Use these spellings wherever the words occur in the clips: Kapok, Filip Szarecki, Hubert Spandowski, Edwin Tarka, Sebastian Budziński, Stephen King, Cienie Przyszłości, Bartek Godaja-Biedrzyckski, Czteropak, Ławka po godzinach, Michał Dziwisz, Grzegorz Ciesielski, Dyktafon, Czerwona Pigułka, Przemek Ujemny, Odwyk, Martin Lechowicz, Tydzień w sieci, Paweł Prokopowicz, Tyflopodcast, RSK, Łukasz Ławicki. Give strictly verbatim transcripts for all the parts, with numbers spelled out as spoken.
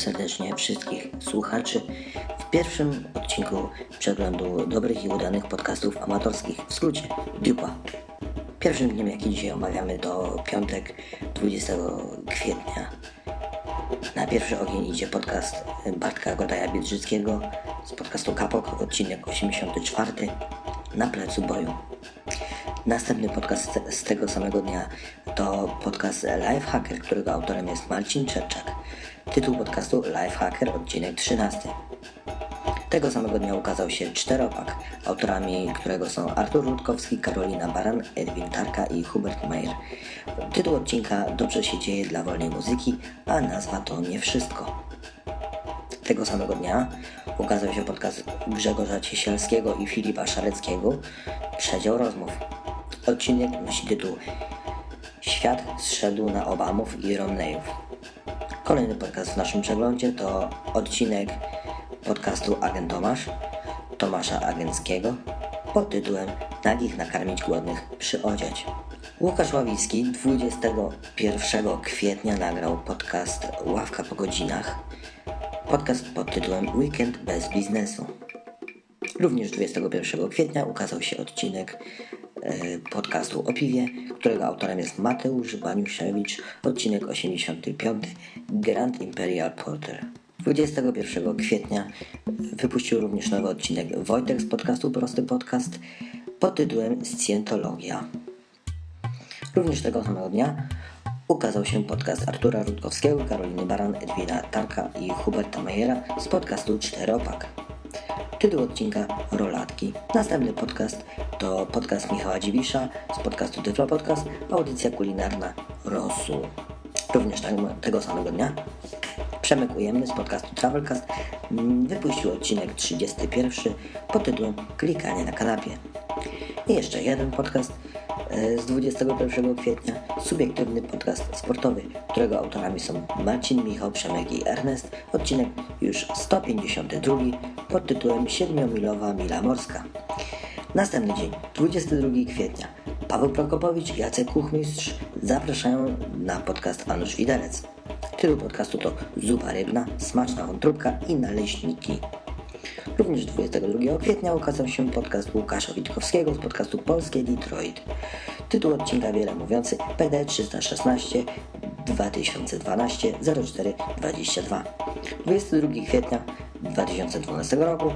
serdecznie wszystkich słuchaczy w pierwszym odcinku przeglądu dobrych i udanych podcastów amatorskich, w skrócie D I P A. Pierwszym dniem, jaki dzisiaj omawiamy, to piątek dwudziestego kwietnia. Na pierwszy ogień idzie podcast Bartka Godaja-Biedrzyckiego z podcastu Kapok, odcinek osiemdziesiąty czwarty, Na plecu boju. Następny podcast z tego samego dnia to podcast Lifehacker, którego autorem jest Marcin Czerczak. Tytuł podcastu Lifehacker, odcinek trzynasty. Tego samego dnia ukazał się Czteropak, autorami którego są Artur Rutkowski, Karolina Baran, Edwin Tarka i Hubert Mayer. Tytuł odcinka Dobrze się dzieje dla wolnej muzyki, a nazwa to nie wszystko. Tego samego dnia ukazał się podcast Grzegorza Ciesielskiego i Filipa Szareckiego Przedział Rozmów. Odcinek nosi tytuł Świat zszedł na Obamów i Romneyów. Kolejny podcast w naszym przeglądzie to odcinek podcastu Agent Tomasz, Tomasza Agenckiego pod tytułem Nagich nakarmić głodnych, przyodziać. Łukasz Ławicki dwudziestego pierwszego kwietnia nagrał podcast Ławka po godzinach, podcast pod tytułem Weekend bez biznesu. Również dwudziestego pierwszego kwietnia ukazał się odcinek podcastu o piwie, którego autorem jest Mateusz Baniuszewicz, odcinek osiemdziesiąty piąty, Grand Imperial Porter. dwudziestego pierwszego kwietnia wypuścił również nowy odcinek Wojtek z podcastu Prosty Podcast pod tytułem Scjentologia. Również tego samego dnia ukazał się podcast Artura Rutkowskiego, Karoliny Baran, Edwina Tarka i Huberta Mayera z podcastu Czteropak. Tytuł odcinka Rolatki. Następny podcast to podcast Michała Dziwisza z podcastu Tyflopodcast, audycja kulinarna Rosu. Również tego samego dnia Przemek Ujemny z podcastu Travelcast wypuścił odcinek trzydziesty pierwszy pod tytułem Klikanie na kanapie. I jeszcze jeden podcast z dwudziestego pierwszego kwietnia, subiektywny podcast sportowy, którego autorami są Marcin, Michał, Przemek i Ernest, odcinek już sto pięćdziesiąty drugi pod tytułem Siedmiomilowa mila morska. Następny dzień, dwudziestego drugiego kwietnia, Paweł Prokopowicz i Jacek Kuchmistrz zapraszają na podcast Anusz Widelec. Tytuł podcastu to Zupa rybna, smaczna wątróbka i naleśniki. Również dwudziestego drugiego kwietnia ukazał się podcast Łukasza Witkowskiego z podcastu Polskie Detroit. Tytuł odcinka wiele mówiący P D trzysta szesnaście dwa tysiące dwanaście zero cztery dwadzieścia dwa. dwudziestego drugiego kwietnia dwa tysiące dwunastego roku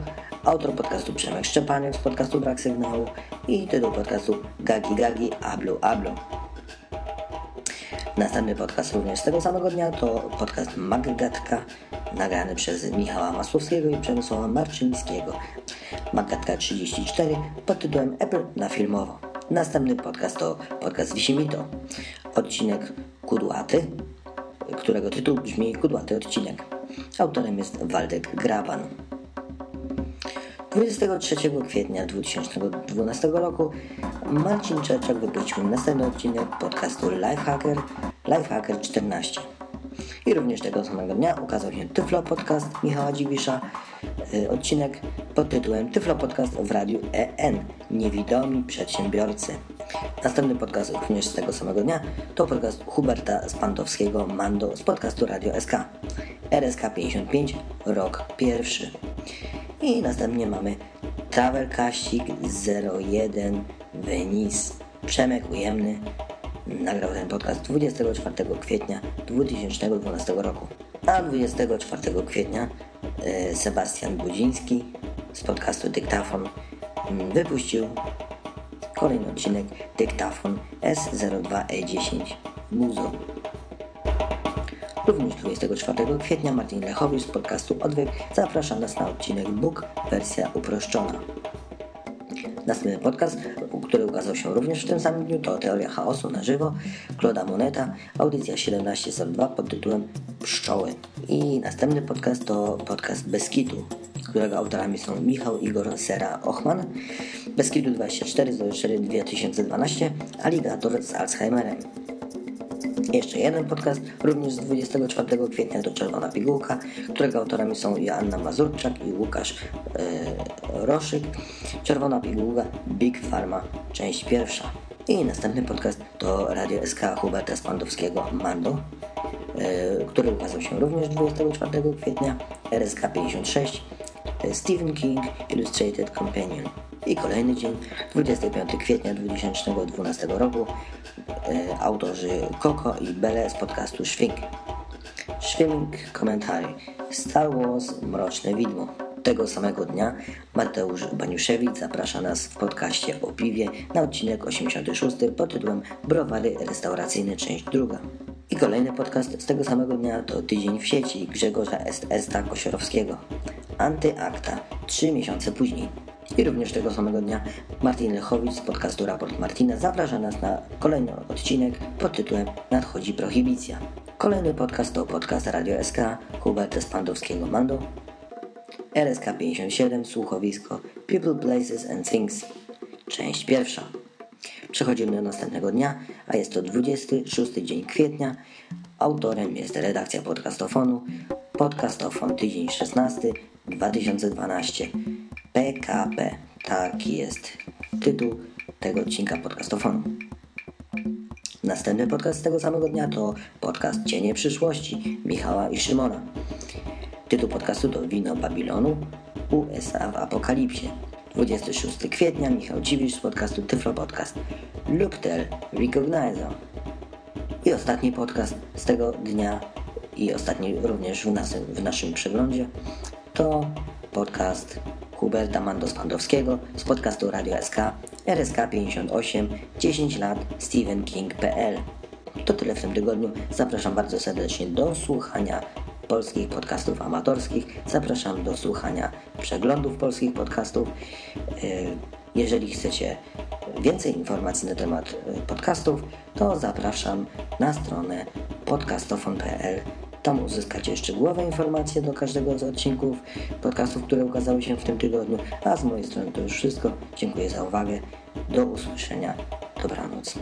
autor podcastu Przemek Szczepaniak z podcastu Brak Sygnału i tytuł podcastu Gagi Gagi Ablu Ablu. Następny podcast również z tego samego dnia to podcast Magatka, nagrany przez Michała Masłowskiego i Przemysława Marczyńskiego. Magatka trzydzieści cztery pod tytułem Apple na filmowo. Następny podcast to podcast Wisi Mito, odcinek Kudłaty, którego tytuł brzmi Kudłaty odcinek. Autorem jest Waldek Graban. dwudziestego trzeciego kwietnia dwa tysiące dwunastego roku Marcin Czerczak wypuścił następny odcinek podcastu Lifehacker, Lifehacker czternaście. I również tego samego dnia ukazał się Tyflo Podcast Michała Dziwisza, y, odcinek pod tytułem Tyflo Podcast w Radiu E N, Niewidomi Przedsiębiorcy. Następny podcast również z tego samego dnia to podcast Huberta Spandowskiego Mando z podcastu Radio S K, R S K pięćdziesiąt pięć, rok pierwszy. I następnie mamy Travelcastik zero jeden Venice. Przemek Ujemny nagrał ten podcast dwudziestego czwartego kwietnia dwa tysiące dwunastego roku. A dwudziestego czwartego kwietnia y, Sebastian Budziński z podcastu Dyktafon wypuścił kolejny odcinek Dyktafon S zero dwa E dziesięć Muzeum. Również dwudziestego czwartego kwietnia Martin Lechowicz z podcastu Odwyk zaprasza nas na odcinek Book, wersja uproszczona. Następny podcast, który ukazał się również w tym samym dniu, to Teoria chaosu na żywo, Claude'a Moneta, audycja siedemnaście zero dwa pod tytułem Pszczoły. I następny podcast to podcast Bez kitu, którego autorami są Michał Igor Sera Ochman, Bez kitu dwadzieścia cztery zero cztery dwa tysiące dwanaście, Aligator z Alzheimerem. Jeszcze jeden podcast, również z dwudziestego czwartego kwietnia, to Czerwona Pigułka, którego autorami są Joanna Mazurczak i Łukasz yy, Roszyk. Czerwona Pigułka, Big Pharma, część pierwsza. I następny podcast to Radio S K Huberta Spandowskiego, Mando. który ukazał się również dwudziestego czwartego kwietnia, R S K pięćdziesiąt sześć, Stephen King Illustrated Companion. I kolejny dzień, dwudziestego piątego kwietnia dwa tysiące dwunastego roku, autorzy Coco i Belle z podcastu Szwing. Szwing komentary Star Wars Mroczne Widmo. Tego samego dnia Mateusz Baniuszewicz zaprasza nas w podcaście o piwie na odcinek osiemdziesiąty szósty pod tytułem Browary restauracyjne, część druga. I kolejny podcast z tego samego dnia to Tydzień w sieci Grzegorza Esta Kosiorowskiego. Antyakta, trzy miesiące później. I również tego samego dnia Martin Lechowicz z podcastu Raport Martina zaprasza nas na kolejny odcinek pod tytułem Nadchodzi prohibicja. Kolejny podcast to podcast Radio S K Huberta Spandowskiego Mando, R S K pięćdziesiąt siedem Słuchowisko People, Places and Things, część pierwsza. Przechodzimy do następnego dnia, a jest to dwudziesty szósty dzień kwietnia. Autorem jest redakcja podcastofonu. Podcastofon tydzień szesnasty dwa tysiące dwanaście. P K P. Taki jest tytuł tego odcinka podcastofonu. Następny podcast z tego samego dnia to podcast Cienie przyszłości Michała i Szymona. Tytuł podcastu to Wino Babilonu, U S A w apokalipsie. dwudziestego szóstego kwietnia Michał Dziwisz z podcastu Tyflopodcast lub Tel Recognizer. I ostatni podcast z tego dnia i ostatni również w, nas, w naszym przeglądzie to podcast Huberta Mando Spandowskiego z podcastu Radio S K R S K pięćdziesiąt osiem dziesięć lat Stephen King kropka p l. To tyle w tym tygodniu. Zapraszam bardzo serdecznie do słuchania polskich podcastów amatorskich. Zapraszam do słuchania przeglądów polskich podcastów. Jeżeli chcecie więcej informacji na temat podcastów, to zapraszam na stronę podcastofon kropka p l. Tam uzyskacie szczegółowe informacje do każdego z odcinków podcastów, które ukazały się w tym tygodniu. A z mojej strony to już wszystko. Dziękuję za uwagę. Do usłyszenia. Dobranoc.